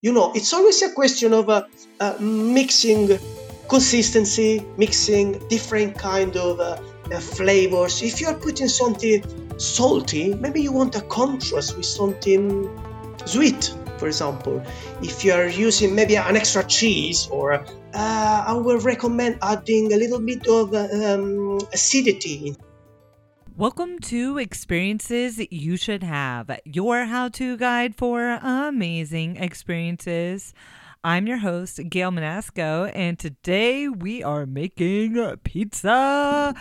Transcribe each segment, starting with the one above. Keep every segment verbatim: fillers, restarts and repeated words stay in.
You know, it's always a question of uh, uh, mixing consistency, mixing different kind of uh, uh, flavors. If you're putting something salty, maybe you want a contrast with something sweet, for example. If you're using maybe an extra cheese, or uh, I would recommend adding a little bit of um, acidity. Welcome to Experiences You Should Have, your how-to guide for amazing experiences. I'm your host, Gail Menasco, and today we are making pizza.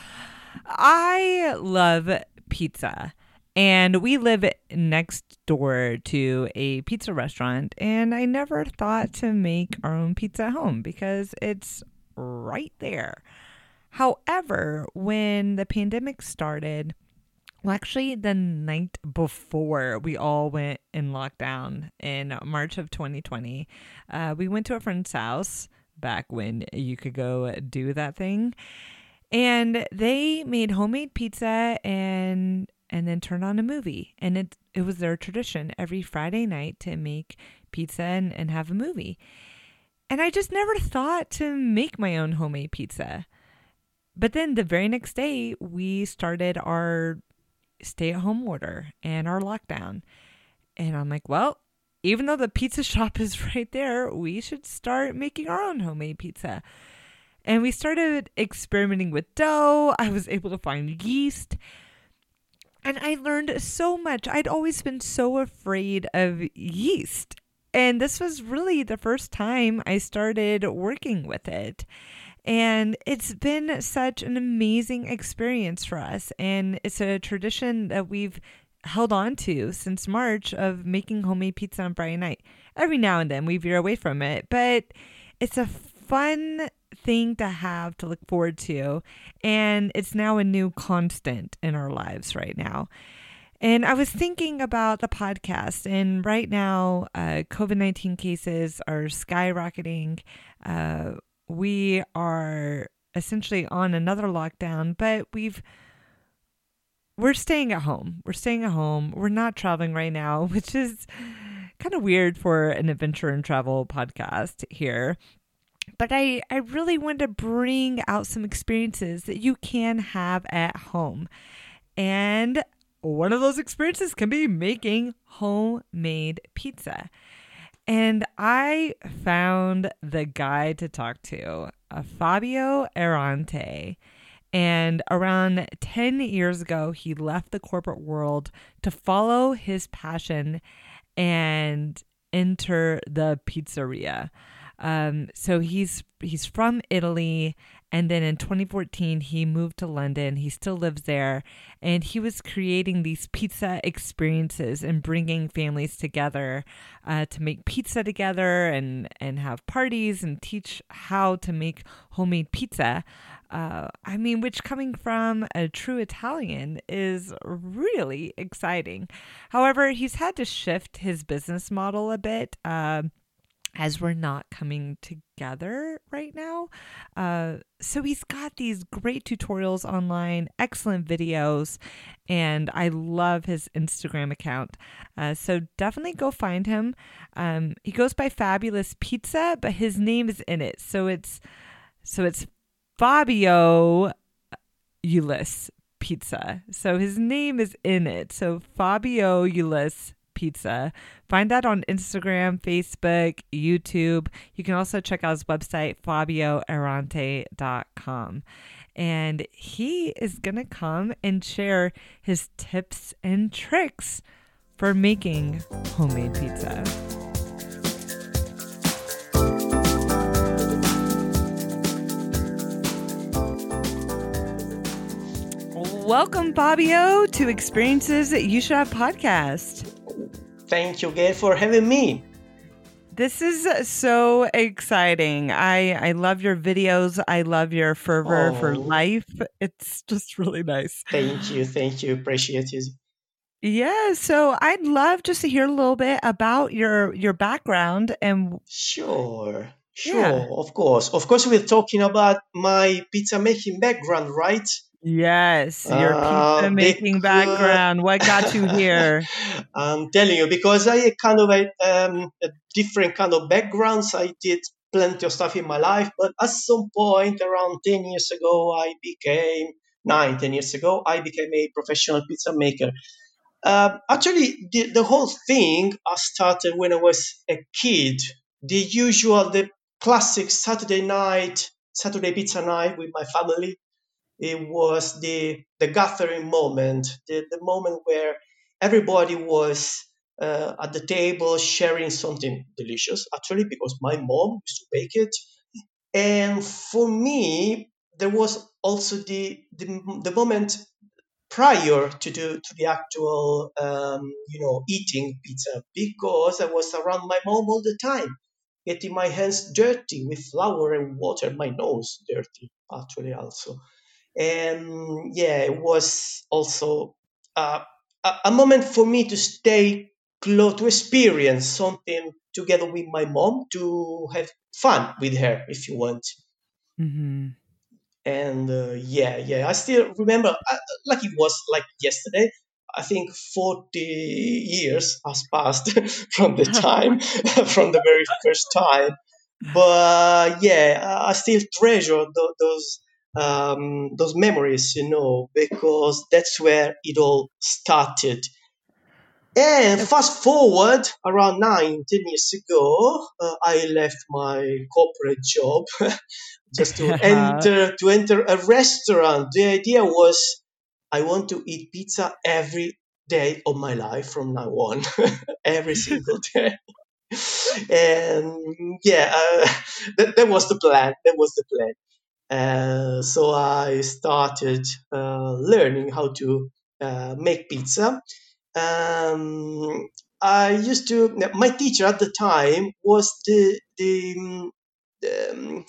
I love pizza, and we live next door to a pizza restaurant, and I never thought to make our own pizza at home because it's right there. However, when the pandemic started, well, actually the night before we all went in lockdown in March of twenty twenty, uh, we went to a friend's house back when you could go do that thing. And they made homemade pizza and and then turned on a movie. And it, it was their tradition every Friday night to make pizza and, and have a movie. And I just never thought to make my own homemade pizza. But then the very next day, we started our stay-at-home order and our lockdown. And I'm like, well, even though the pizza shop is right there, we should start making our own homemade pizza. And we started experimenting with dough. I was able to find yeast. And I learned so much. I'd always been so afraid of yeast. And this was really the first time I started working with it. And it's been such an amazing experience for us. And it's a tradition that we've held on to since March of making homemade pizza on Friday night. Every now and then we veer away from it, but it's a fun thing to have to look forward to. And it's now a new constant in our lives right now. And I was thinking about the podcast, and right now uh, COVID nineteen cases are skyrocketing. Uh We are essentially on another lockdown, but we've, we're staying at home. We're staying at home. We're not traveling right now, which is kind of weird for an adventure and travel podcast here. But I, I really wanted to bring out some experiences that you can have at home. And one of those experiences can be making homemade pizza. And I found the guy to talk to, uh, Fabio Arante. And around ten years ago, he left the corporate world to follow his passion and enter the pizzeria. Um, so he's he's from Italy. And then in twenty fourteen, he moved to London. He still lives there. And he was creating these pizza experiences and bringing families together uh, to make pizza together and, and have parties and teach how to make homemade pizza. Uh, I mean, which coming from a true Italian is really exciting. However, he's had to shift his business model a bit. Uh, as we're not coming together right now. Uh, so he's got these great tutorials online, excellent videos, and I love his Instagram account. Uh, so definitely go find him. Um, he goes by Fabulous Pizza, but his name is in it. So it's so it's Fabio Ulyss Pizza. So his name is in it. So Fabio Ulyss Pizza. Find that on Instagram, Facebook, YouTube. You can also check out his website, Fabio Arante dot com. And he is going to come and share his tips and tricks for making homemade pizza. Welcome, Fabio, to Experiences You Should Have podcast. Thank you, Gail, for having me. This is so exciting. I, I love your videos. I love your fervor oh. for life. It's just really nice. Thank you. Thank you. Appreciate it. Yeah. So I'd love just to hear a little bit about your, your background. and Sure. Sure. Yeah. Of course. Of course, we're talking about my pizza making background, right? Yes, your uh, pizza making background. What got you here? I'm telling you, because I kind of had um, a different kind of backgrounds. I did plenty of stuff in my life, but at some point around ten years ago, I became, nine, ten years ago, I became a professional pizza maker. Uh, actually, the, the whole thing I started when I was a kid, the usual, the classic Saturday night, Saturday pizza night with my family. It was the the gathering moment, the, the moment where everybody was uh, at the table sharing something delicious, actually, because my mom used to bake it. And for me, there was also the the, the moment prior to the, to the actual, um, you know, eating pizza, because I was around my mom all the time, getting my hands dirty with flour and water, my nose dirty, actually, also. And yeah, it was also uh, a, a moment for me to stay close, to experience something together with my mom, to have fun with her, if you want. Mm-hmm. And uh, yeah, yeah, I still remember, uh, like it was like yesterday. I think forty years has passed from the time, from the very first time. But yeah, I still treasure th- those. Um, those memories, you know, because that's where it all started. And fast forward around nine, ten years ago, uh, I left my corporate job just to enter to enter a restaurant. The idea was, I want to eat pizza every day of my life from now on, every single day. And yeah, uh, that, that was the plan. That was the plan. Uh, so I started uh, learning how to uh, make pizza. Um, I used to, my teacher at the time was the, the um,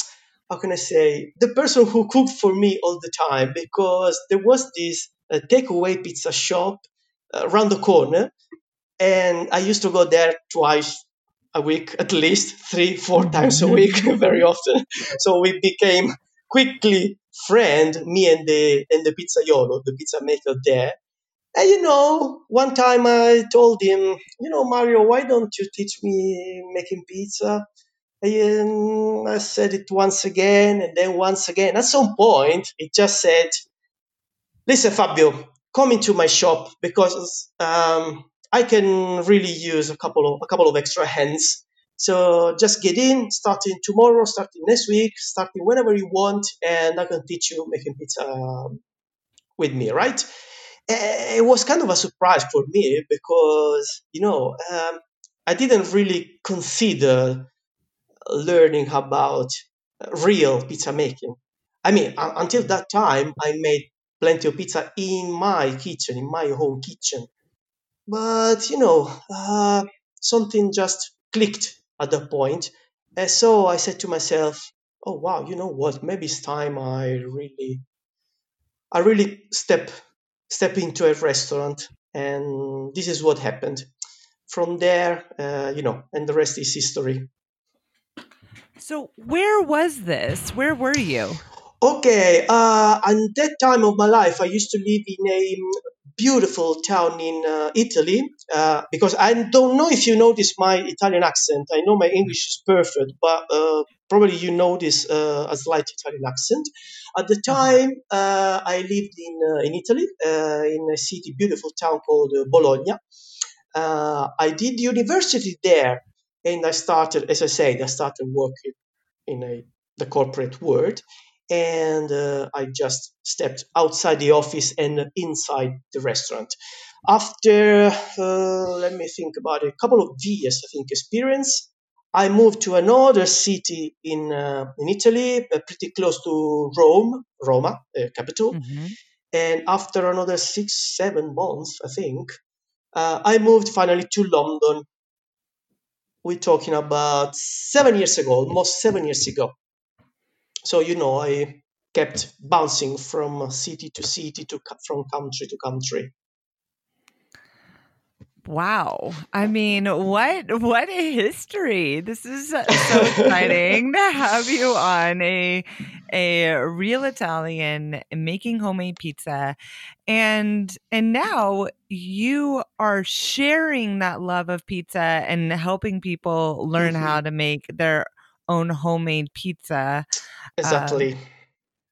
how can I say, the person who cooked for me all the time, because there was this uh, takeaway pizza shop uh, around the corner, and I used to go there twice a week, at least three, four times a week, very often. So we became quickly friend, me and the and the pizzaiolo, the pizza maker there. And you know, one time I told him, you know, Mario, why don't you teach me making pizza? And I said it once again, and then once again. At some point, it just said, "Listen, Fabio, come into my shop because um, I can really use a couple of a couple of extra hands. So just get in, starting tomorrow, starting next week, starting whenever you want, and I can teach you making pizza with me, right?" It was kind of a surprise for me because, you know, um, I didn't really consider learning about real pizza making. I mean, until that time, I made plenty of pizza in my kitchen, in my home kitchen. But, you know, uh, something just clicked at that point. And so I said to myself, oh, wow, you know what? Maybe it's time I really, I really step, step into a restaurant. And this is what happened. From there, uh, you know, and the rest is history. So where was this? Where were you? Okay. Uh, at that time of my life, I used to live in a beautiful town in uh, Italy, uh, because I don't know if you notice my Italian accent. I know my English is perfect, but uh, probably you notice uh, a slight Italian accent. At the time, uh, I lived in uh, in Italy, uh, in a city, beautiful town called uh, Bologna. Uh, I did university there, and I started, as I said, I started working in a, the corporate world. And uh, I just stepped outside the office and inside the restaurant. After, uh, let me think about it, a couple of years, I think, experience, I moved to another city in uh, in Italy, uh, pretty close to Rome, Roma, uh, capital. Mm-hmm. And after another six, seven months, I think, uh, I moved finally to London. We're talking about seven years ago, almost seven years ago. So, you know, I kept bouncing from city to city, to from country to country. Wow. I mean, what what a history. This is so exciting to have you on, a a real Italian making homemade pizza. And and now you are sharing that love of pizza and helping people learn mm-hmm. how to make their own homemade pizza. Exactly. Um,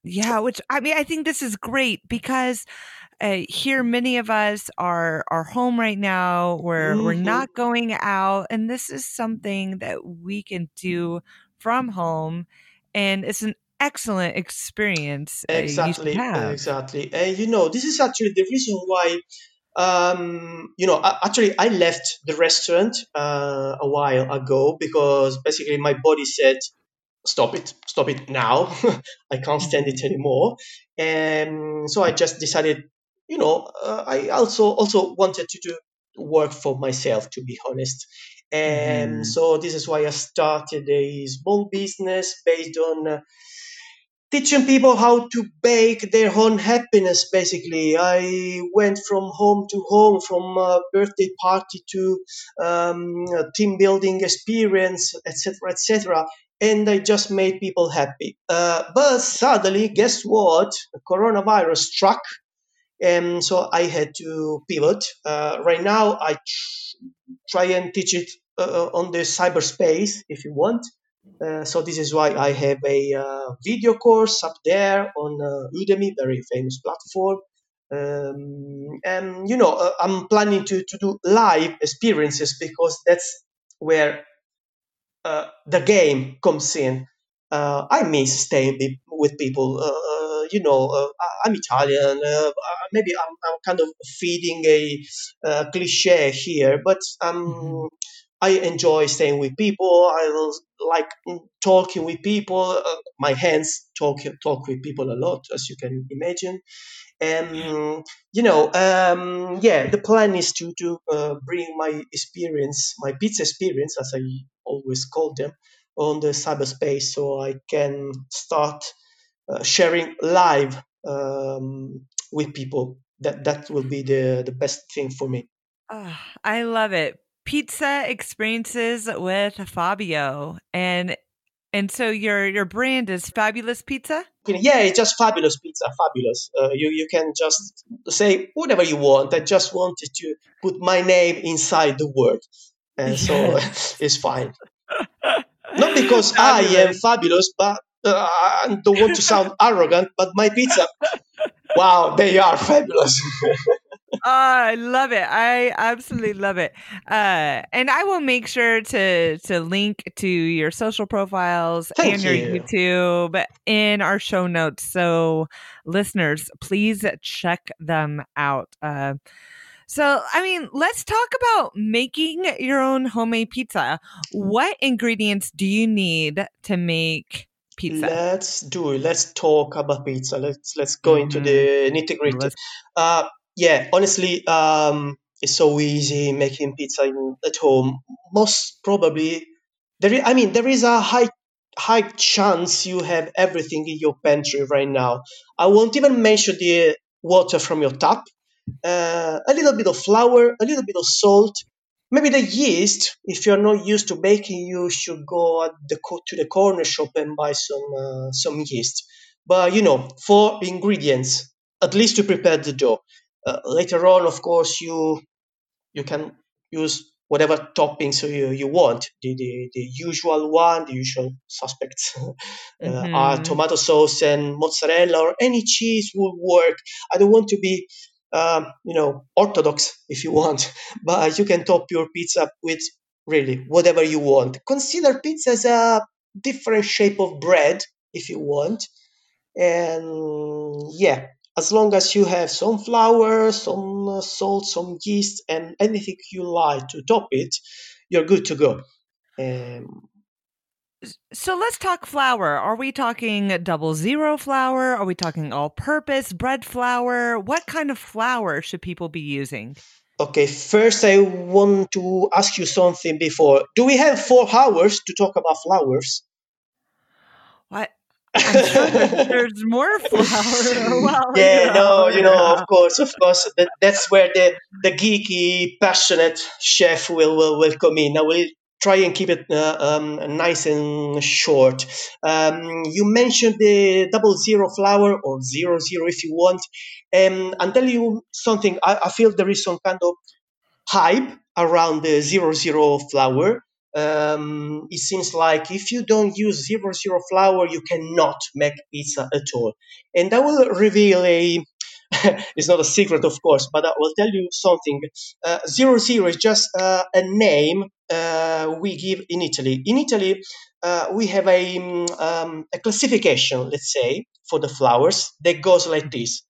yeah, which I mean, I think this is great because Uh, here, many of us are are home right now. We're mm-hmm. we're not going out, and this is something that we can do from home, and it's an excellent experience. Exactly, uh, you have. exactly. And you know, this is actually the reason why, um, you know, actually I left the restaurant uh, a while ago because basically my body said, stop it, stop it now. I can't stand it anymore. And so I just decided. You know, uh, I also also wanted to do work for myself, to be honest. And mm-hmm. so this is why I started a small business based on uh, teaching people how to bake their own happiness, basically. I went from home to home, from uh, birthday party to um, team building experience, et cetera, et cetera. And I just made people happy. Uh, but suddenly, guess what? The coronavirus struck. And so I had to pivot. Uh, right now, I tr- try and teach it uh, on the cyberspace, if you want. Uh, so this is why I have a uh, video course up there on uh, Udemy, very famous platform. Um, and, you know, uh, I'm planning to, to do live experiences because that's where uh, the game comes in. Uh, I miss staying be- with people. Uh, You know, uh, I'm Italian. Uh, maybe I'm, I'm kind of feeding a uh, cliche here, but um, I enjoy staying with people. I like talking with people. Uh, my hands talk talk with people a lot, as you can imagine. And you know, um, yeah, the plan is to to uh, bring my experience, my pizza experience, as I always call them, on the cyberspace, so I can start. Uh, sharing live um, with people. That that will be the, the best thing for me. Oh, I love it. Pizza Experiences with Fabio. And and so your your brand is Fabulous Pizza? Yeah, it's just Fabulous Pizza, Fabulous. Uh, you, you can just say whatever you want. I just wanted to put my name inside the word. And yes. So it's fine. Not because fabulous. I am fabulous, but Uh, I don't want to sound arrogant, but my pizza, wow, they are fabulous. Oh, I love it. I absolutely love it. Uh, and I will make sure to to link to your social profiles Thank and your you. YouTube in our show notes. So listeners, please check them out. Uh, so, I mean, let's talk about making your own homemade pizza. What ingredients do you need to make pizza? Let's do it. Let's talk about pizza. Let's let's go mm-hmm. into the nitty-gritty. Uh, yeah, honestly, um, it's so easy making pizza in, at home. Most probably, there. Is, I mean, there is a high high chance you have everything in your pantry right now. I won't even mention the water from your tap. Uh, a little bit of flour, a little bit of salt. Maybe the yeast, if you're not used to baking, you should go at the co- to the corner shop and buy some uh, some yeast. But, you know, four ingredients, at least to prepare the dough. Uh, later on, of course, you you can use whatever toppings you, you want. The, the the usual one, the usual suspects uh, mm-hmm. are tomato sauce and mozzarella, or any cheese will work. I don't want to be... Um, you know, orthodox if you want, but you can top your pizza with really whatever you want. Consider pizza as a different shape of bread if you want. And yeah, as long as you have some flour, some salt, some yeast, and anything you like to top it, you're good to go. Um, So let's talk flour. Are we talking double zero flour? Are we talking all-purpose, bread flour? What kind of flour should people be using? Okay, first I want to ask you something before. Do we have four hours to talk about flours? What? I'm sure that there's more flour. Wow. Yeah, no, you know, of course, of course. That, that's where the, the geeky, passionate chef will, will, will come in. I will try and keep it uh, um, nice and short. Um, you mentioned the double zero flour, or zero zero if you want. Um, I'll tell you something. I, I feel there is some kind of hype around the zero zero flour. Um, it seems like if you don't use zero zero flour, you cannot make pizza at all. And I will reveal a, it's not a secret, of course, but I will tell you something. Uh, zero zero is just uh, a name uh, we give in Italy. In Italy, uh, we have a, um, a classification, let's say, for the flours that goes like this.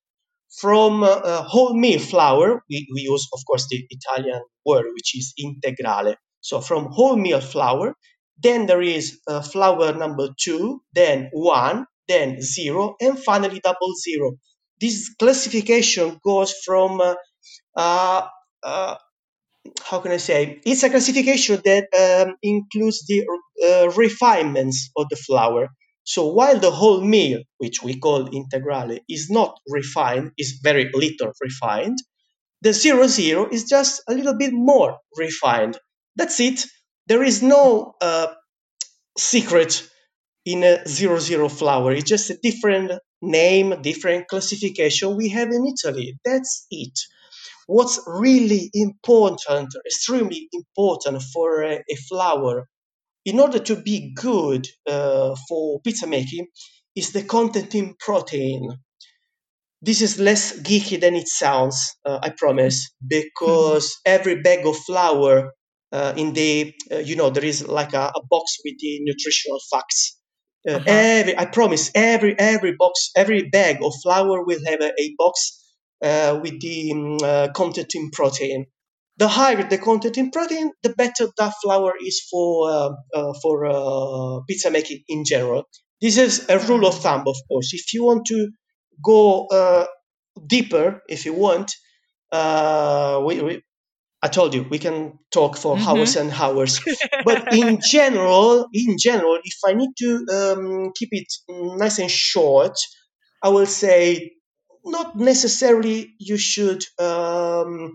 From uh, wholemeal flour, we, we use, of course, the Italian word, which is integrale. So from wholemeal flour, then there is uh, flour number two, then one, then zero, and finally double zero. This classification goes from, uh, uh, uh, how can I say, it's a classification that um, includes the uh, refinements of the flour. So while the wholemeal, which we call integrale, is not refined, is very little refined, the zero zero is just a little bit more refined. That's it. There is no uh, secret in a zero zero flour. It's just a different name, different classification we have in Italy. That's it. What's really important, extremely important for a, a flour, in order to be good uh, for pizza making, is the content in protein. This is less geeky than it sounds, uh, I promise, because mm-hmm. every bag of flour Uh, in the, uh, you know, there is like a, a box with the nutritional facts. Uh, uh-huh. Every, I promise, every every box, every bag of flour will have a, a box uh, with the um, uh, content in protein. The higher the content in protein, the better that flour is for uh, uh, for uh, pizza making in general. This is a rule of thumb, of course. If you want to go uh, deeper, if you want, uh, we. we I told you we can talk for mm-hmm. hours and hours, but in general, in general, if I need to um, keep it nice and short, I will say not necessarily you should um,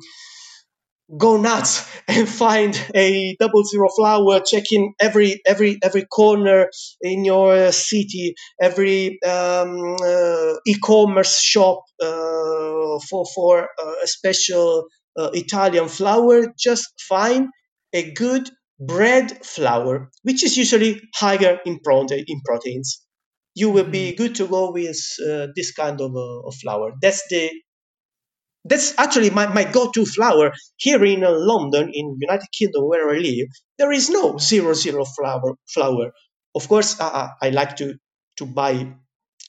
go nuts and find a double zero flour, checking every every every corner in your city, every um, uh, e-commerce shop uh, for for uh, a special. Uh, Italian flour. Just find a good bread flour, which is usually higher in protein. In proteins, you will be good to go with uh, this kind of, uh, of flour. That's the that's actually my, my go-to flour here in uh, London, in United Kingdom, where I live. There is no zero zero flour. Flour, of course, I, I like to to buy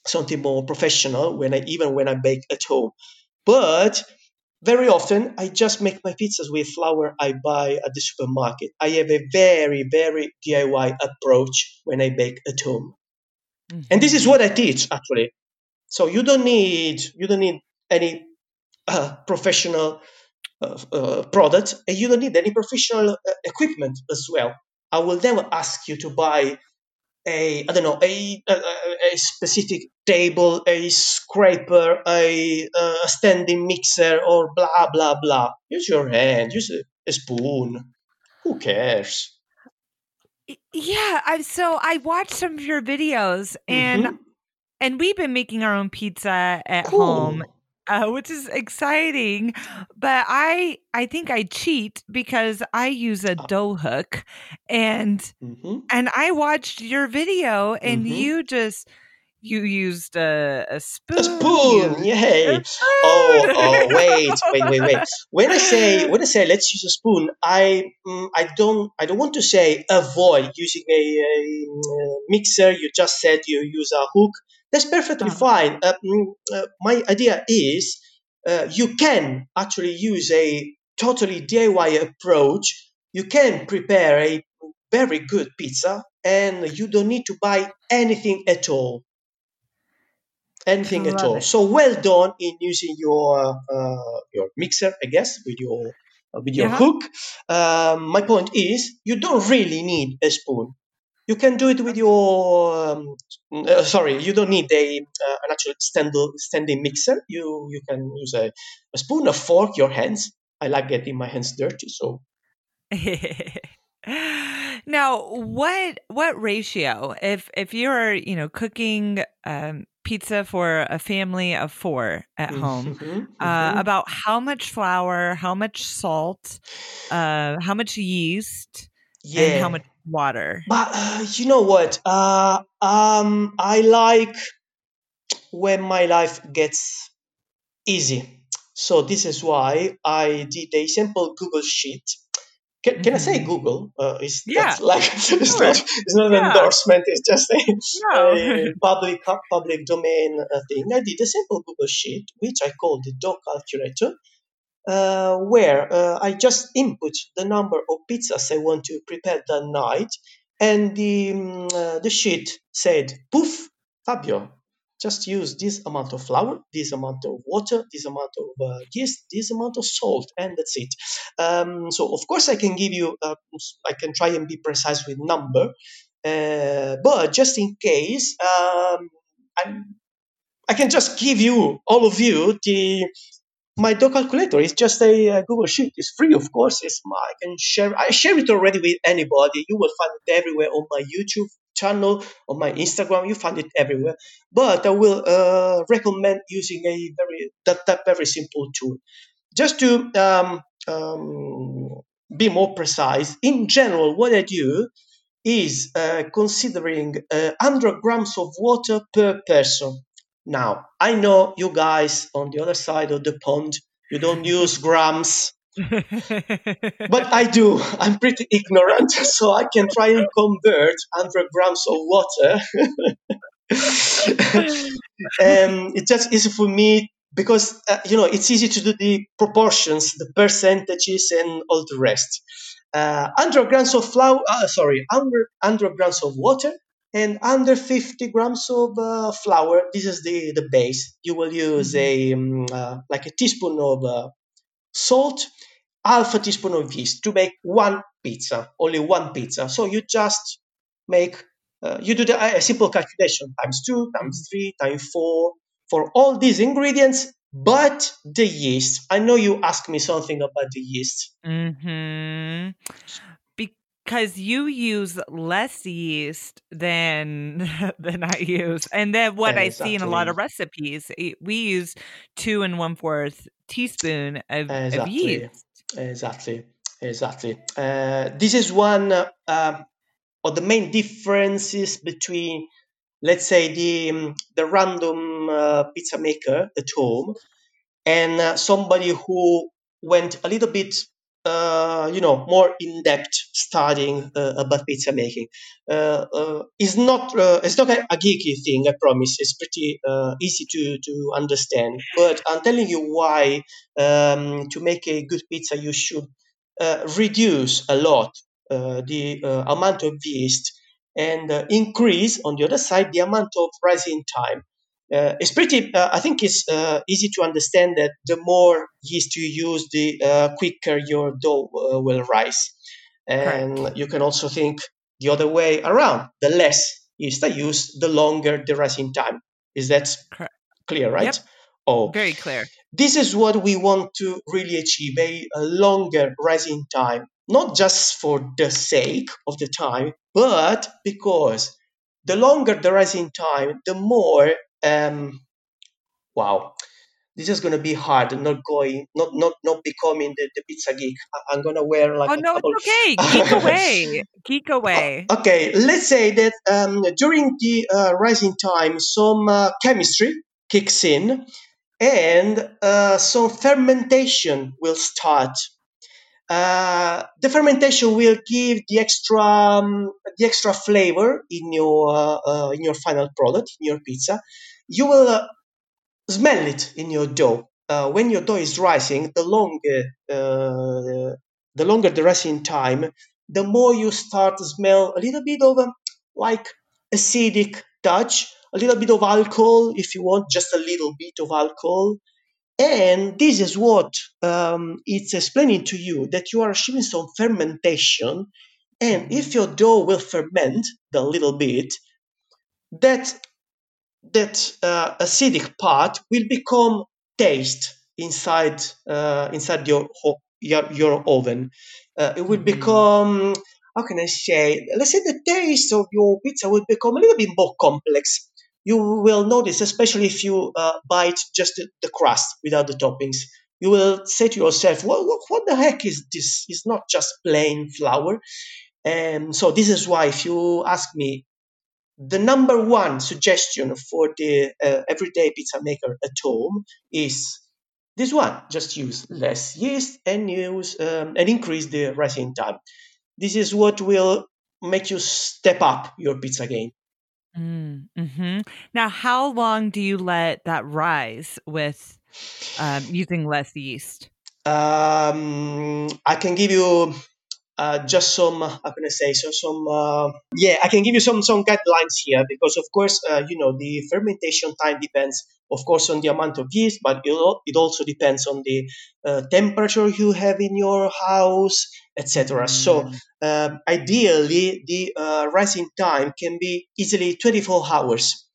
something more professional when I even when I bake at home, but very often, I just make my pizzas with flour I buy at the supermarket. I have a very, very D I Y approach when I bake at home, mm-hmm. and this is what I teach actually. So you don't need you don't need any uh, professional uh, uh, product, and you don't need any professional uh, equipment as well. I will never ask you to buy a I don't know a a, a specific table, a scraper, a, a standing mixer, or blah blah blah. Use your hand, use a spoon. Who cares? Yeah, I so I watched some of your videos, and mm-hmm. and we've been making our own pizza at cool. home, uh, which is exciting. But I I think I cheat because I use a ah. dough hook, and mm-hmm. and I watched your video, and mm-hmm. you just. You used a, a spoon. A spoon, yay! A spoon. Oh, oh, wait, wait, wait, wait. When I say when I say let's use a spoon, I um, I don't I don't want to say avoid using a, a mixer. You just said you use a hook. That's perfectly oh. fine. Uh, uh, my idea is uh, you can actually use a totally D I Y approach. You can prepare a very good pizza, and you don't need to buy anything at all. Anything at all. It. So well done in using your uh, your mixer, I guess, with your uh, with your yeah. hook. Um, my point is, you don't really need a spoon. You can do it with your, um, uh, sorry, you don't need a, uh, an actual stand, standing mixer. You you can use a, a spoon, a fork, your hands. I like getting my hands dirty, so. Now, what what ratio, if if you're, you know, cooking um, pizza for a family of four at home, mm-hmm, uh, mm-hmm. about how much flour, how much salt, uh, how much yeast, yeah. and how much water? But uh, you know what? Uh, um, I like when my life gets easy. So this is why I did a simple Google sheet. Can, can I say Google? Uh, it's, yeah. That's like, it's not, it's not yeah. an endorsement. It's just a, no. a public public domain thing. I did a simple Google sheet, which I call the dough calculator, uh, where uh, I just input the number of pizzas I want to prepare that night, and the um, uh, the sheet said, "Poof, Fabio, just use this amount of flour, this amount of water, this amount of uh, yeast, this amount of salt, and that's it." Um, so, of course, I can give you, uh, I can try and be precise with number, uh, but just in case, um, I, I can just give you, all of you, the my dough calculator. It's just a uh, Google Sheet. It's free, of course. It's my, I can share, I share it already with anybody. You will find it everywhere on my YouTube channel, on my Instagram. You find it everywhere, but I will uh, recommend using a very that, that very simple tool just to um, um, be more precise. In general, what I do is uh, considering uh, one hundred grams of water per person. Now, I know you guys on the other side of the pond, you don't use grams. But I do. I'm pretty ignorant, so I can try and convert one hundred grams of water. um, it's just easy for me because uh, you know, it's easy to do the proportions, the percentages, and all the rest. Uh, one hundred grams of flour. Uh, sorry, one hundred grams of water and under fifty grams of uh, flour. This is the, the base. You will use a um, uh, like a teaspoon of uh, salt, half a teaspoon of yeast to make one pizza, only one pizza. So you just make, uh, you do the, uh, a simple calculation, times two, times three, times four, for all these ingredients, but the yeast. I know you asked me something about the yeast. Mm-hmm. Because you use less yeast than than I use. And then what yeah, I exactly. see in a lot of recipes, we use two and one-fourth teaspoon of, exactly. of yeast. Exactly, exactly. Uh, this is one uh, um, of the main differences between, let's say, the, um, the random uh, pizza maker at home and uh, somebody who went a little bit Uh, you know, more in-depth studying uh, about pizza making. Uh, uh, it's not uh, it's not a geeky thing, I promise. It's pretty uh, easy to, to understand. But I'm telling you why um, to make a good pizza, you should uh, reduce a lot uh, the uh, amount of yeast and uh, increase, on the other side, the amount of rising time. Uh, it's pretty, uh, I think it's uh, easy to understand that the more yeast you use, the uh, quicker your dough uh, will rise. And right. you can also think the other way around. The less yeast I use, the longer the rising time. Is that Correct. Clear, right? Yep. Oh, very clear. This is what we want to really achieve, a, a longer rising time, not just for the sake of the time, but because the longer the rising time, the more Um, wow, this is going to be hard. Not going, not not not becoming the, the pizza geek. I, I'm going to wear like. Oh a no, couple... it's okay. Geek away, geek away. Uh, okay, let's say that um, during the uh, rising time, some uh, chemistry kicks in, and uh, some fermentation will start. Uh, the fermentation will give the extra um, the extra flavor in your uh, uh, in your final product, in your pizza. You will uh, smell it in your dough. Uh, when your dough is rising, the longer uh, the longer the rising time, the more you start to smell a little bit of a, like acidic touch, a little bit of alcohol, if you want, just a little bit of alcohol. And this is what um, it's explaining to you, that you are achieving some fermentation And if your dough will ferment a little bit, that that uh, acidic part will become taste inside uh, inside your your, your oven. Uh, it will become, how can I say? Let's say the taste of your pizza will become a little bit more complex. You will notice, especially if you uh, bite just the, the crust without the toppings. You will say to yourself, well, look, what the heck is this? It's not just plain flour. And so this is why, if you ask me, the number one suggestion for the uh, everyday pizza maker at home is this one. Just use less yeast and use um, and increase the rising time. This is what will make you step up your pizza game. Mm-hmm. Now, how long do you let that rise with um, using less yeast? Um, I can give you uh, just some. How can I say? So some. Uh, yeah, I can give you some some guidelines here, because of course uh, you know the fermentation time depends, of course, on the amount of yeast, but it it also depends on the uh, temperature you have in your house, et cetera. Mm. So uh, ideally, the uh, rising time can be easily twenty-four hours.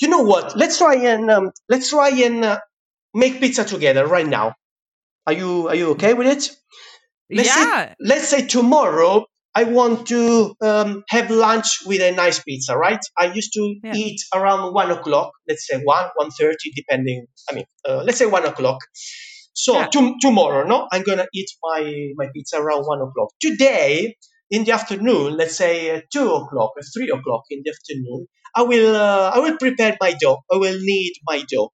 You know what? Let's try and um, let's try and. Uh, Make pizza together right now. Are you are you okay with it? Let's yeah. Say, let's say tomorrow I want to um, have lunch with a nice pizza, right? I used to yeah. eat around one o'clock. Let's say one one thirty, depending. I mean, uh, let's say one o'clock. So yeah. to, tomorrow, no, I'm gonna eat my my pizza around one o'clock. Today in the afternoon, let's say two o'clock or three o'clock in the afternoon, I will uh, I will prepare my dough. I will knead my dough.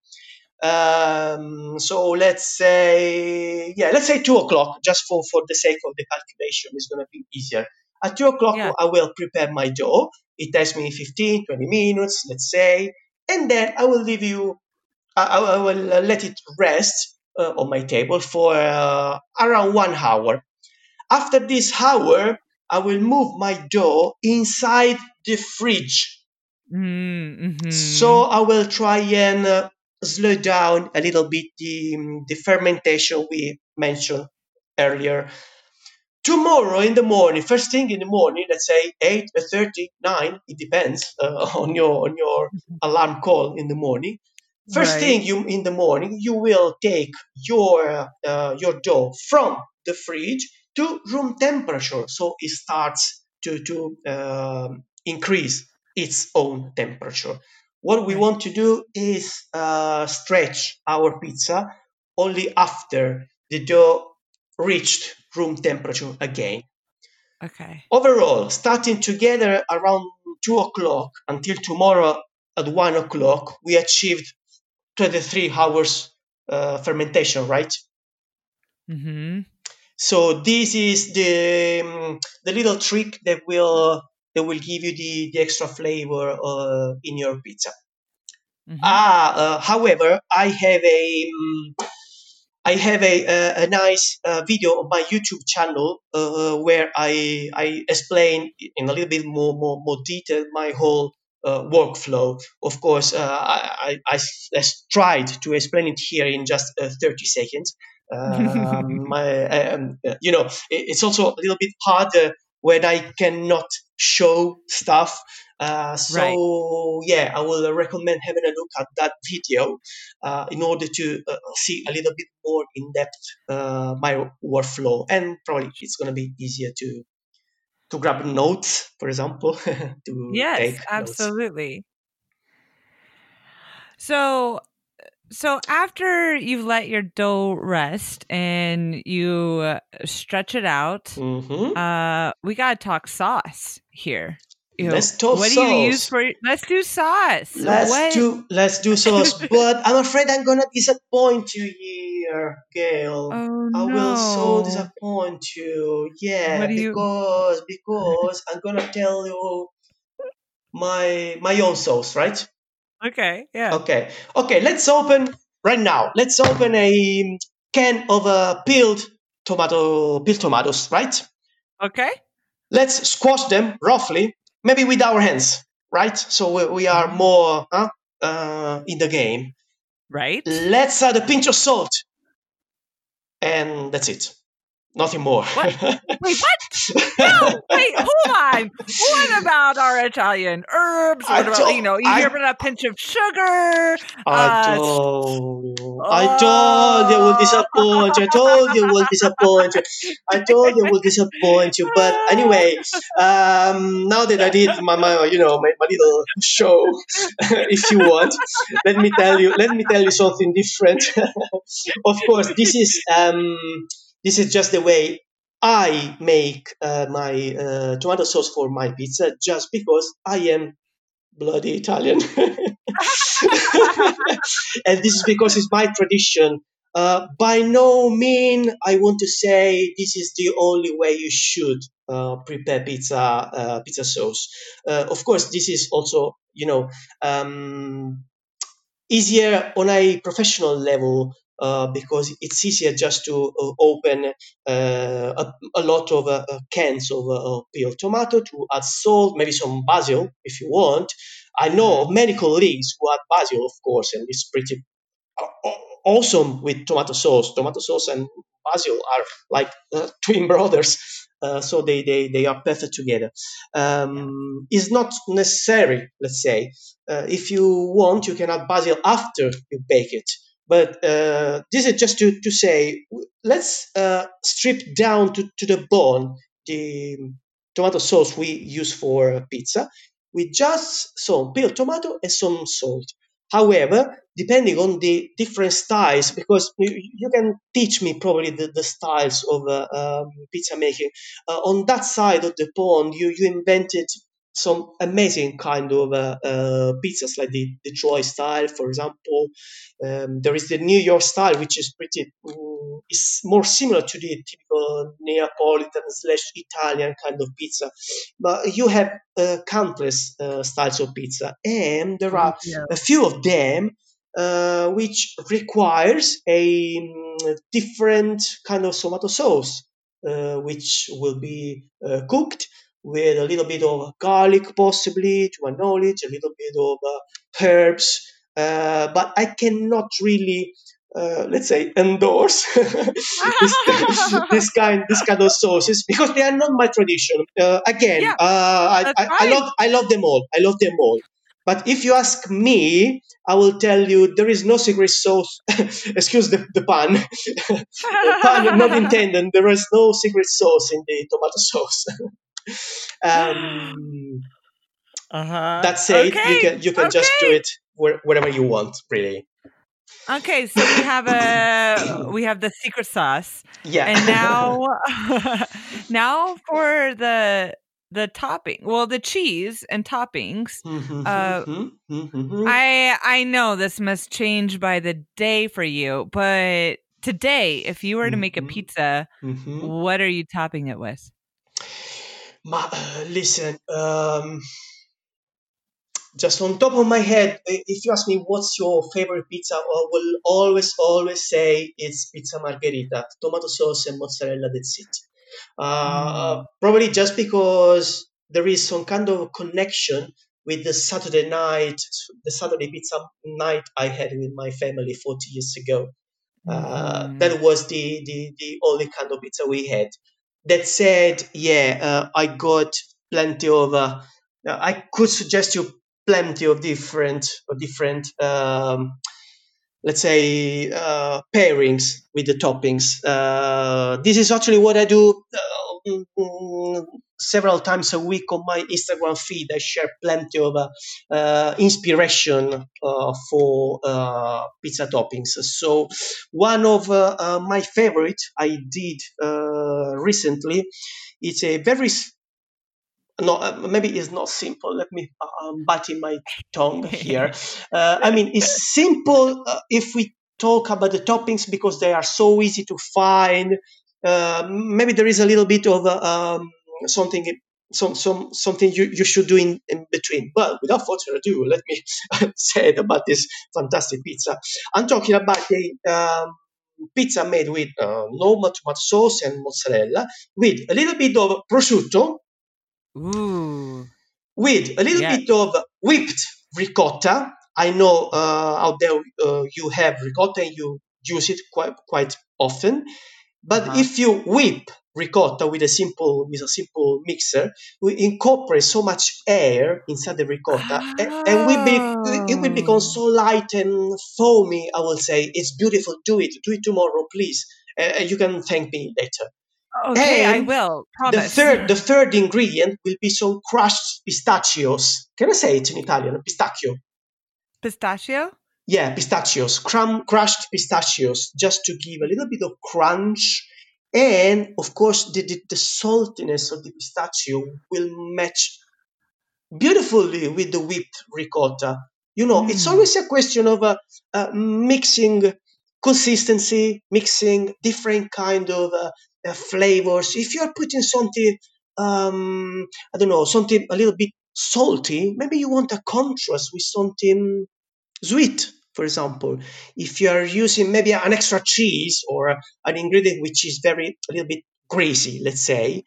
Um, so let's say, yeah, let's say two o'clock, just for, for the sake of the calculation, it's going to be easier. At two o'clock, yeah. I will prepare my dough. It takes me fifteen, twenty minutes, let's say. And then I will leave you, I, I will let it rest uh, on my table for uh, around one hour. After this hour, I will move my dough inside the fridge. Mm-hmm. So I will try and uh, slow down a little bit the, the fermentation we mentioned earlier. Tomorrow in the morning, first thing in the morning, let's say eight or thirty, nine, it depends uh, on your on your alarm call in the morning. First right. thing you in the morning, you will take your uh, your dough from the fridge to room temperature, so it starts to to uh, increase its own temperature. What we want to do is uh, stretch our pizza only after the dough reached room temperature again. Okay. Overall, starting together around two o'clock until tomorrow at one o'clock, we achieved twenty-three hours uh, fermentation, right? Mm-hmm. So this is the um, the little trick that will. They will give you the, the extra flavor uh, in your pizza. Mm-hmm. Ah, uh, however, I have a um, I have a a, a nice uh, video on my YouTube channel uh, where I I explain in a little bit more more, more detail my whole uh, workflow. Of course, uh, I, I I tried to explain it here in just uh, thirty seconds. Um, my, um, you know, it, it's also a little bit harder when I cannot show stuff. Uh, so, right. yeah, I will recommend having a look at that video uh, in order to uh, see a little bit more in depth uh, my workflow. And probably it's going to be easier to to grab notes, for example. to yes, take absolutely. Notes. So, so after you've let your dough rest and you stretch it out, mm-hmm. uh, we gotta talk sauce here. You let's talk what sauce. What do you use for? Let's do sauce. Let's what? do let's do sauce. But I'm afraid I'm gonna disappoint you here, Gail. Oh, I no. will so disappoint you. Yeah, because you... because I'm gonna tell you my my own sauce, right? Okay, yeah. Okay, okay. Let's open right now. Let's open a can of uh, peeled tomato, peeled tomatoes, right? Okay. Let's squash them roughly, maybe with our hands, right? So we, we are more huh, uh, in the game. Right. Let's add a pinch of salt. And that's it. Nothing more. What? Wait, what? No, wait, hold on. What about our Italian herbs? What I about, you know, you hear about a pinch of sugar? I uh, told you. I told you will disappoint you. I told you will disappoint you. I told you will disappoint you. But anyway, um, now that I did my, my you know, my, my little show, if you want, let me tell you, let me tell you something different. Of course, this is, um, This is just the way I make uh, my uh, tomato sauce for my pizza, just because I am bloody Italian. And this is because it's my tradition. Uh, by no means I want to say this is the only way you should uh, prepare pizza uh, pizza sauce. Uh, of course, this is also, you know, um, easier on a professional level. Uh, because it's easier just to uh, open uh, a, a lot of uh, cans of uh, peeled tomato, to add salt, maybe some basil if you want. I know many colleagues who add basil, of course, and it's pretty awesome with tomato sauce. Tomato sauce and basil are like uh, twin brothers, uh, so they, they, they are perfect together. Um, it's not necessary, let's say. Uh, if you want, you can add basil after you bake it. But uh, this is just to, to say, let's uh, strip down to, to the bone the tomato sauce we use for pizza with just some peeled tomato and some salt. However, depending on the different styles, because you, you can teach me probably the, the styles of uh, um, pizza making. Uh, on that side of the pond, you, you invented some amazing kind of uh, uh, pizzas, like the Detroit style, for example. Um, there is the New York style, which is pretty, um, is more similar to the typical Neapolitan slash Italian kind of pizza. But you have uh, countless uh, styles of pizza, and there are yeah. a few of them uh, which requires a um, different kind of tomato sauce, uh, which will be uh, cooked with a little bit of garlic, possibly, to my knowledge, a little bit of uh, herbs. Uh, but I cannot really, uh, let's say, endorse this, this kind this kind of sauces, because they are not my tradition. Uh, again, yeah, uh, I, I, I love I love them all. I love them all. But if you ask me, I will tell you there is no secret sauce. Excuse the, the pun. Pun not intended. There is no secret sauce in the tomato sauce. Um, uh-huh. That said, okay. you can you can okay. just do it where, wherever you want, really. Okay, so we have a we have the secret sauce, yeah. And now, now for the the topping, well, the cheese and toppings. Mm-hmm, uh, mm-hmm, mm-hmm. I I know this must change by the day for you, but today, if you were to make a pizza, mm-hmm. what are you topping it with? Ma, uh, listen, um, just on top of my head, if you ask me what's your favorite pizza, I will always, always say it's pizza margherita, tomato sauce and mozzarella, that's it. Uh, mm. Probably just because there is some kind of connection with the Saturday night, the Saturday pizza night I had with my family forty years ago. Uh, mm. That was the, the, the only kind of pizza we had. That said, yeah, uh, I got plenty of. Uh, I could suggest you plenty of different, or different, um, let's say, uh, pairings with the toppings. Uh, this is actually what I do uh, several times a week on my Instagram feed. I share plenty of uh, uh, inspiration uh, for uh, pizza toppings. So one of uh, uh, my favorite I did. Uh, Recently, it's a very no. Maybe it's not simple. Let me um, bite in my tongue here. Uh, I mean, it's simple uh, if we talk about the toppings, because they are so easy to find. Uh, maybe there is a little bit of uh, um, something. Some, some, something you, you should do in, in between. But without further ado, let me say it about this fantastic pizza. I'm talking about the. Um, Pizza made with uh, normal tomato sauce and mozzarella, with a little bit of prosciutto, Ooh. with a little yeah. bit of whipped ricotta. I know uh, out there uh, you have ricotta and you use it quite quite often, But uh-huh. if you whip ricotta with a simple with a simple mixer, we incorporate so much air inside the ricotta, oh. and, and we be, it will become so light and foamy. I will say, it's beautiful. Do it. Do it tomorrow, please. And uh, you can thank me later. Okay, and I will. Promise. The third, the third ingredient will be some crushed pistachios. Can I say it in Italian? Pistacchio. Pistachio? Yeah, pistachios, crumb, crushed pistachios, just to give a little bit of crunch. And, of course, the, the, the saltiness of the pistachio will match beautifully with the whipped ricotta. You know, mm. it's always a question of uh, uh, mixing consistency, mixing different kind of uh, uh, flavors. If you're putting something, um, I don't know, something a little bit salty, maybe you want a contrast with something sweet, for example. If you are using maybe an extra cheese or an ingredient which is very a little bit greasy, let's say,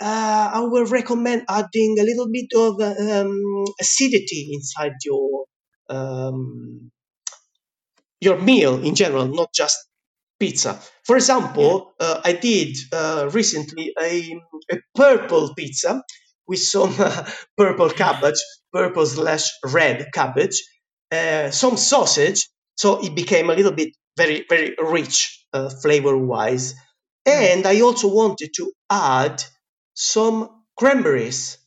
uh, I will recommend adding a little bit of um, acidity inside your um, your meal in general, not just pizza. For example, uh, I did uh, recently a, a purple pizza with some uh, purple cabbage, purple slash red cabbage. Uh, some sausage, so it became a little bit very, very rich uh, flavor-wise. And I also wanted to add some cranberries,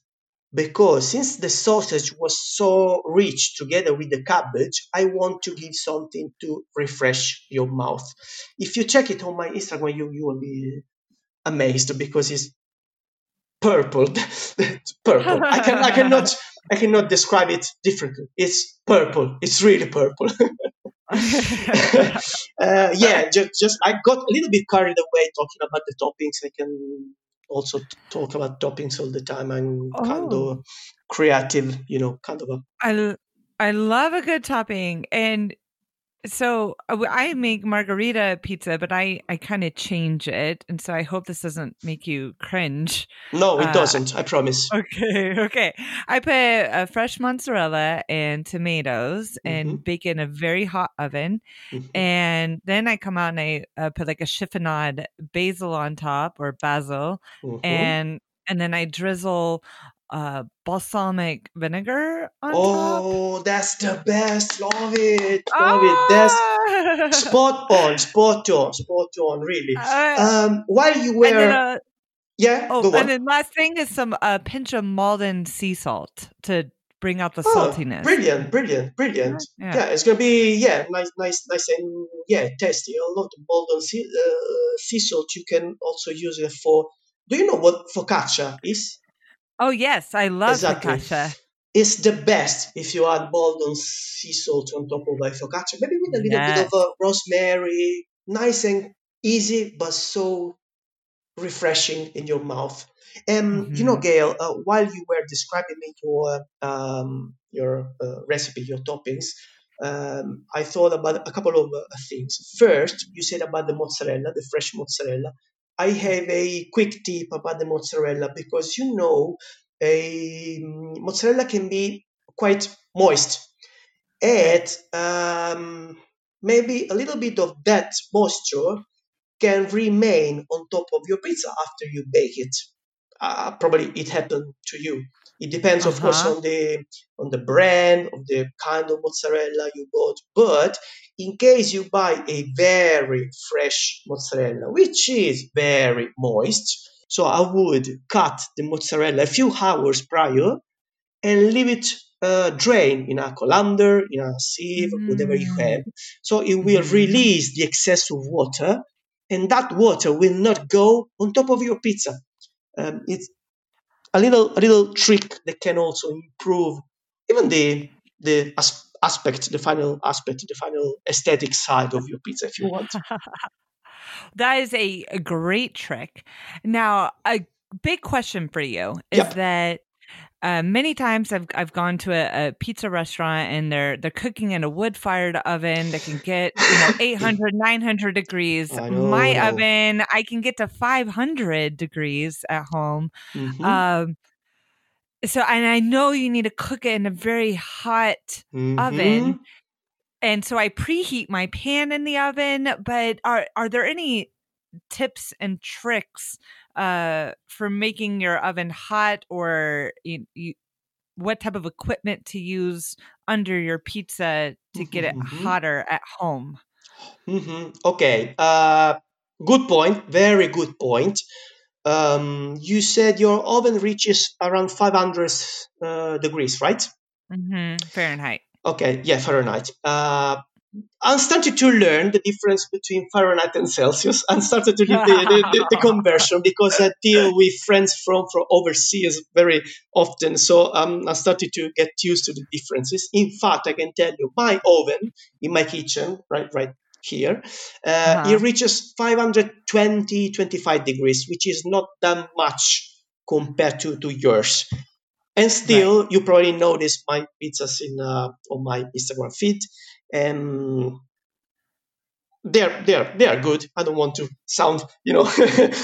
because since the sausage was so rich together with the cabbage, I want to give something to refresh your mouth. If you check it on my Instagram, you, you will be amazed, because it's purple. Purple. I can, I cannot... I cannot describe it differently. It's purple. It's really purple. uh, yeah, just, just I got a little bit carried away talking about the toppings. I can also t- talk about toppings all the time. I'm oh. kind of creative, you know, kind of. A- I, I love a good topping. And so I make margherita pizza, but I, I kind of change it. And so I hope this doesn't make you cringe. No, it uh, doesn't. I promise. Okay. Okay. I put a fresh mozzarella and tomatoes and mm-hmm. bake in a very hot oven. Mm-hmm. And then I come out and I uh, put like a chiffonade basil on top, or basil. Mm-hmm. And, and then I drizzle uh, balsamic vinegar on oh, top. That's the best. Love it. Love ah! it. That's spot on, spot on, spot on, really. Uh, um, while you were... Then, uh, yeah, oh, go on. And then last thing is some a uh, pinch of Malden sea salt to bring out the oh, saltiness. Brilliant, brilliant, brilliant. Yeah, yeah. yeah it's going to be, yeah, nice, nice, nice and, yeah, tasty. A lot of Malden sea, uh, sea salt. You can also use it for... Do you know what focaccia is? Oh, yes. I love exactly. focaccia. It's the best if you add Baldon sea salt on top of my focaccia. Maybe with a little yes. bit of uh, rosemary. Nice and easy, but so refreshing in your mouth. And, mm-hmm. you know, Gail, uh, while you were describing me your, um, your uh, recipe, your toppings, um, I thought about a couple of uh, things. First, you said about the mozzarella, the fresh mozzarella. I have a quick tip about the mozzarella, because, you know, a mozzarella can be quite moist. And um, maybe a little bit of that moisture can remain on top of your pizza after you bake it. Uh, probably it happened to you. It depends, uh-huh. of course, on the on the brand, of the kind of mozzarella you bought. But in case you buy a very fresh mozzarella, which is very moist, so I would cut the mozzarella a few hours prior and leave it uh, drain in a colander, in a sieve, mm. whatever you have. So it will release the excess of water, and that water will not go on top of your pizza. Um, it's a little a little trick that can also improve even the the as- aspect, the final aspect, the final aesthetic side of your pizza, if you want. That is a, a great trick. Now, a big question for you is yep. that uh, many times I've I've gone to a, a pizza restaurant and they're they're cooking in a wood-fired oven that can get, you know, eight hundred, nine hundred degrees. My oven, I can get to five hundred degrees at home. Mm-hmm. Um, so, and I know you need to cook it in a very hot mm-hmm. oven. And so I preheat my pan in the oven, but are, are there any tips and tricks uh, for making your oven hot, or you, you, what type of equipment to use under your pizza to mm-hmm, get it mm-hmm. hotter at home? Mm-hmm. Okay. Uh, good point. Very good point. Um, you said your oven reaches around five hundred uh, degrees, right? Mm-hmm. Fahrenheit. Okay. Yeah, Fahrenheit. Uh, I started to learn the difference between Fahrenheit and Celsius, and started to do the, the, the, the conversion, because I deal with friends from, from overseas very often. So um, I started to get used to the differences. In fact, I can tell you, my oven in my kitchen, right, right here, uh, uh-huh. it reaches five hundred twenty, twenty-five degrees, which is not that much compared to, to yours. And still, right. you probably noticed my pizzas in uh, on my Instagram feed. Um, they're they're they are good. I don't want to sound, you know,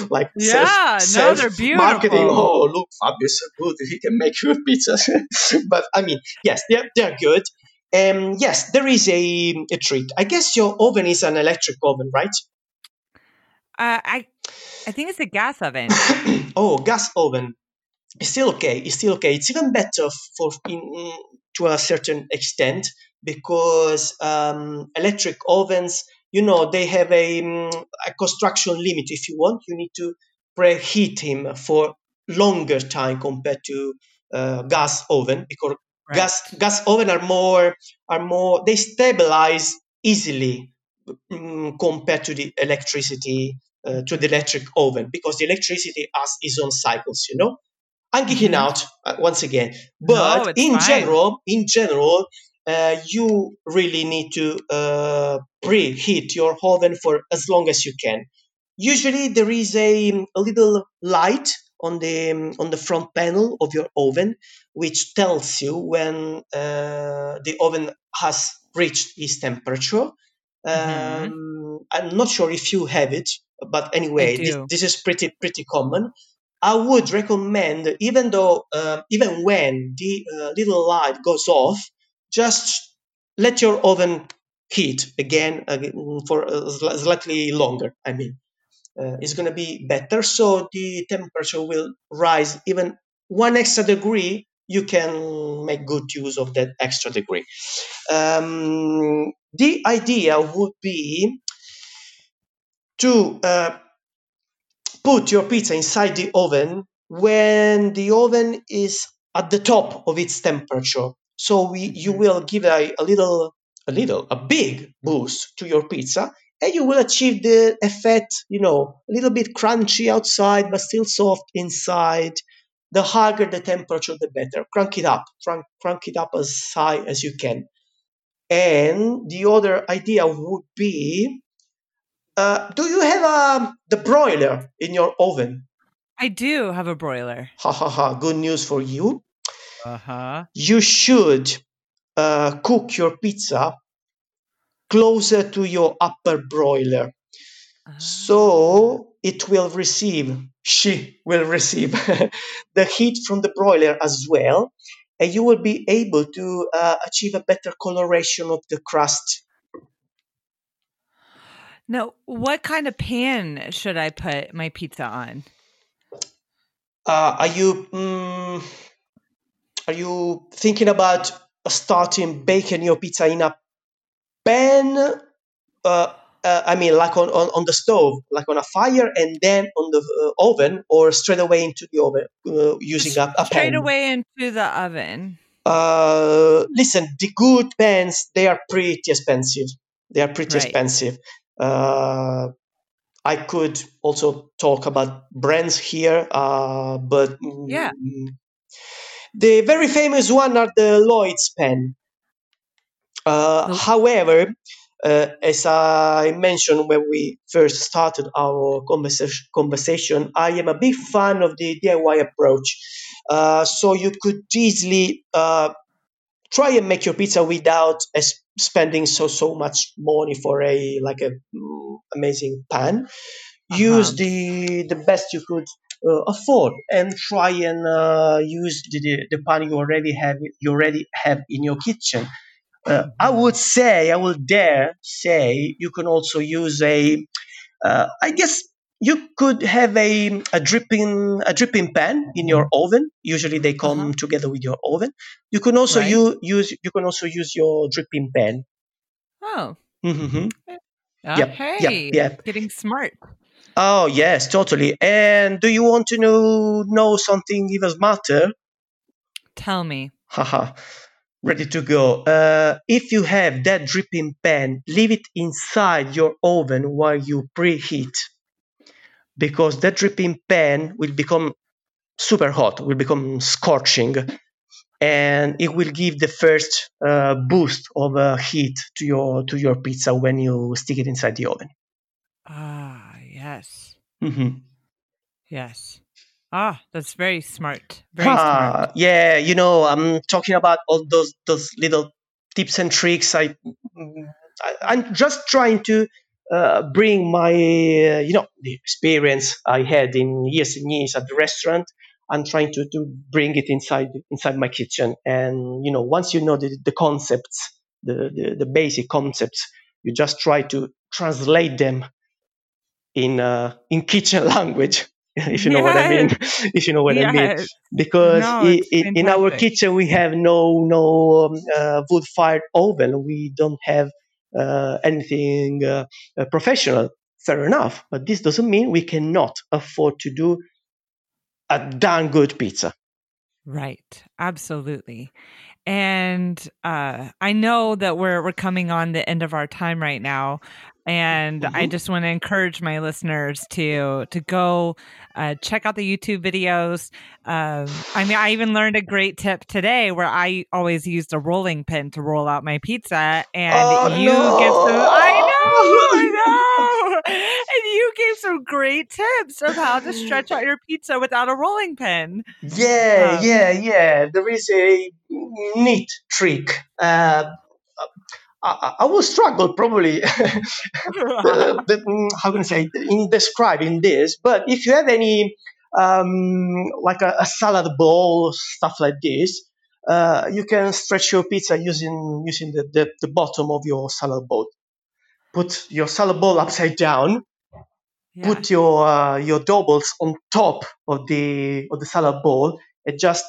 like yeah, self, no, they're beautiful. Marketing. Oh, look, Fabio's so good. He can make good pizzas. But I mean, yes, they're they're good. Um, yes, there is a a trick. I guess your oven is an electric oven, right? Uh, I I think it's a gas oven. Oh, gas oven. It's still okay. It's still okay. It's even better for in, to a certain extent. Because um, electric ovens, you know, they have a, a construction limit. If you want, you need to preheat him for longer time compared to uh, gas oven, because right. gas gas oven are more are more they stabilize easily um, compared to the electricity uh, to the electric oven, because the electricity has its own cycles, you know. I'm geeking out uh, once again, but no, in fine. general, in general. Uh, you really need to uh, preheat your oven for as long as you can. Usually, there is a, a little light on the um, on the front panel of your oven, which tells you when uh, the oven has reached its temperature. Um, mm-hmm. I'm not sure if you have it, but anyway, this, this is pretty pretty common. I would recommend, even though uh, even when the uh, little light goes off, just let your oven heat again, again for uh, slightly longer. I mean, uh, it's going to be better. So the temperature will rise even one extra degree. You can make good use of that extra degree. Um, the idea would be to uh, put your pizza inside the oven when the oven is at the top of its temperature. So we, you will give a, a little, a little, a big boost to your pizza, and you will achieve the effect, you know, a little bit crunchy outside, but still soft inside. The higher the temperature, the better. Crank it up, crank, crank it up as high as you can. And the other idea would be, uh, do you have a, the broiler in your oven? I do have a broiler. Ha ha ha, good news for you. Uh-huh. You should uh, cook your pizza closer to your upper broiler. Uh-huh. So it will receive, she will receive the heat from the broiler as well. And you will be able to uh, achieve a better coloration of the crust. Now, what kind of pan should I put my pizza on? Uh, are you... Um, Are you thinking about starting baking your pizza in a pan? Uh, uh, I mean, like on, on, on the stove, like on a fire, and then on the uh, oven, or straight away into the oven uh, using a, a pan? Straight away into the oven. Uh, listen, the good pans, they are pretty expensive. They are pretty right. expensive. Uh, I could also talk about brands here, uh, but... yeah. Mm, the very famous one are the Lloyd's pen. Uh, okay. However, uh, as I mentioned when we first started our conversa- conversation, I am a big fan of the D I Y approach. Uh, so you could easily uh, try and make your pizza without es- spending so so much money for a like a mm, amazing pan. Uh-huh. Use the the best you could. Uh, afford and try and uh, use the, the, the pan you already have you already have in your kitchen. Uh, I would say, I would dare say, you can also use a, uh, I guess You could have a, a dripping a dripping pan in your oven. Usually they come uh-huh. together with your oven. You can also right. u- use you can also use your dripping pan. Oh. Mm-hmm. Okay. Yep. Hey, yep. Yep. Getting smart. Oh yes, totally. And do you want to know know something even smarter? Tell me. Haha. Ready to go. Uh, if you have that dripping pan, leave it inside your oven while you preheat. Because that dripping pan will become super hot, will become scorching, and it will give the first uh, boost of uh, heat to your to your pizza when you stick it inside the oven. Ah, yes. Mm-hmm. Yes. Ah, that's very smart. Very ah, smart. Yeah, you know, I'm talking about all those those little tips and tricks. I, I I'm just trying to. Uh, bring my, uh, you know, the experience I had in years and years at the restaurant. I'm trying to, to bring it inside inside my kitchen. And, you know, once you know the, the concepts, the, the, the basic concepts, you just try to translate them in uh, in kitchen language, if you know yes. what I mean. If you know what yes. I mean. Because no, it, it, in our kitchen, we have no, no um, uh, wood-fired oven. We don't have Uh, anything uh, uh, professional, fair enough. But this doesn't mean we cannot afford to do a darn good pizza. Right, absolutely. And uh, I know that we're we're coming on the end of our time right now, and mm-hmm. I just want to encourage my listeners to to go uh, check out the YouTube videos. Um, I mean, I even learned a great tip today where I always used a rolling pin to roll out my pizza, and oh, you no. get some. I know, I know. And you gave some great tips of how to stretch out your pizza without a rolling pin. Yeah, um, yeah, yeah. There is a neat trick. Uh, I, I will struggle probably, the, the, how can I say, in describing this. But if you have any, um, like a, a salad bowl, stuff like this, uh, you can stretch your pizza using using the, the, the bottom of your salad bowl. Put your salad bowl upside down. Yeah. Put your uh, your doughballs on top of the of the salad bowl, and just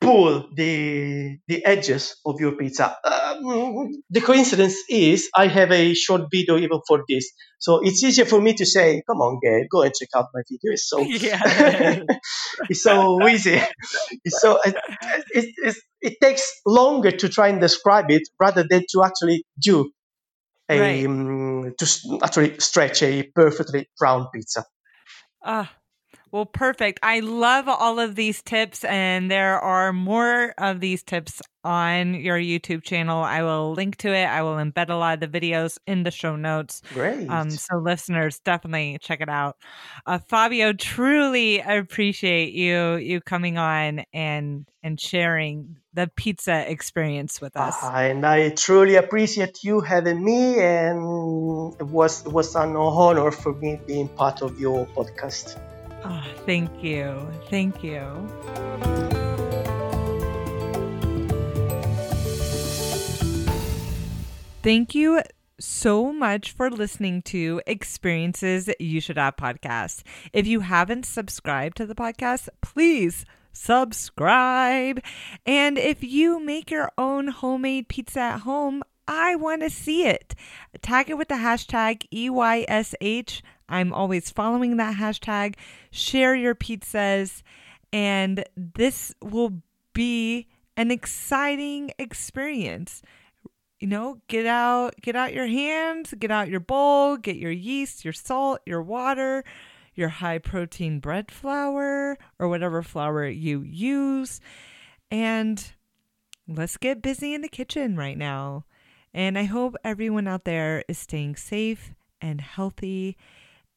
pull the the edges of your pizza. Um, the coincidence is I have a short video even for this, so it's easier for me to say, "Come on, Gail, go and check out my video." It's so yeah. it's so easy. It's so it, it, it, it takes longer to try and describe it rather than to actually do. A, right. um, to actually stretch a perfectly round pizza. Ah, well, perfect. I love all of these tips, and there are more of these tips on your YouTube channel. I will link to it. I will embed a lot of the videos in the show notes. Great. Um, so listeners, definitely check it out. Uh, Fabio, truly appreciate you you coming on and and sharing the pizza experience with us. Uh, and I truly appreciate you having me, and it was it was an honor for me being part of your podcast. Oh, thank you. Thank you. Thank you so much for listening to Experiences You Should Have podcast. If you haven't subscribed to the podcast, please subscribe. And if you make your own homemade pizza at home, I want to see it. Tag it with the hashtag E Y S H. I'm always following that hashtag. Share your pizzas. And this will be an exciting experience. You know, get out, get out your hands, get out your bowl, get your yeast, your salt, your water, your high protein bread flour, or whatever flour you use. And let's get busy in the kitchen right now. And I hope everyone out there is staying safe and healthy,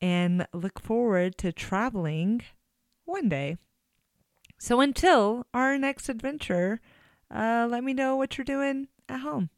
and look forward to traveling one day. So until our next adventure, uh, let me know what you're doing at home.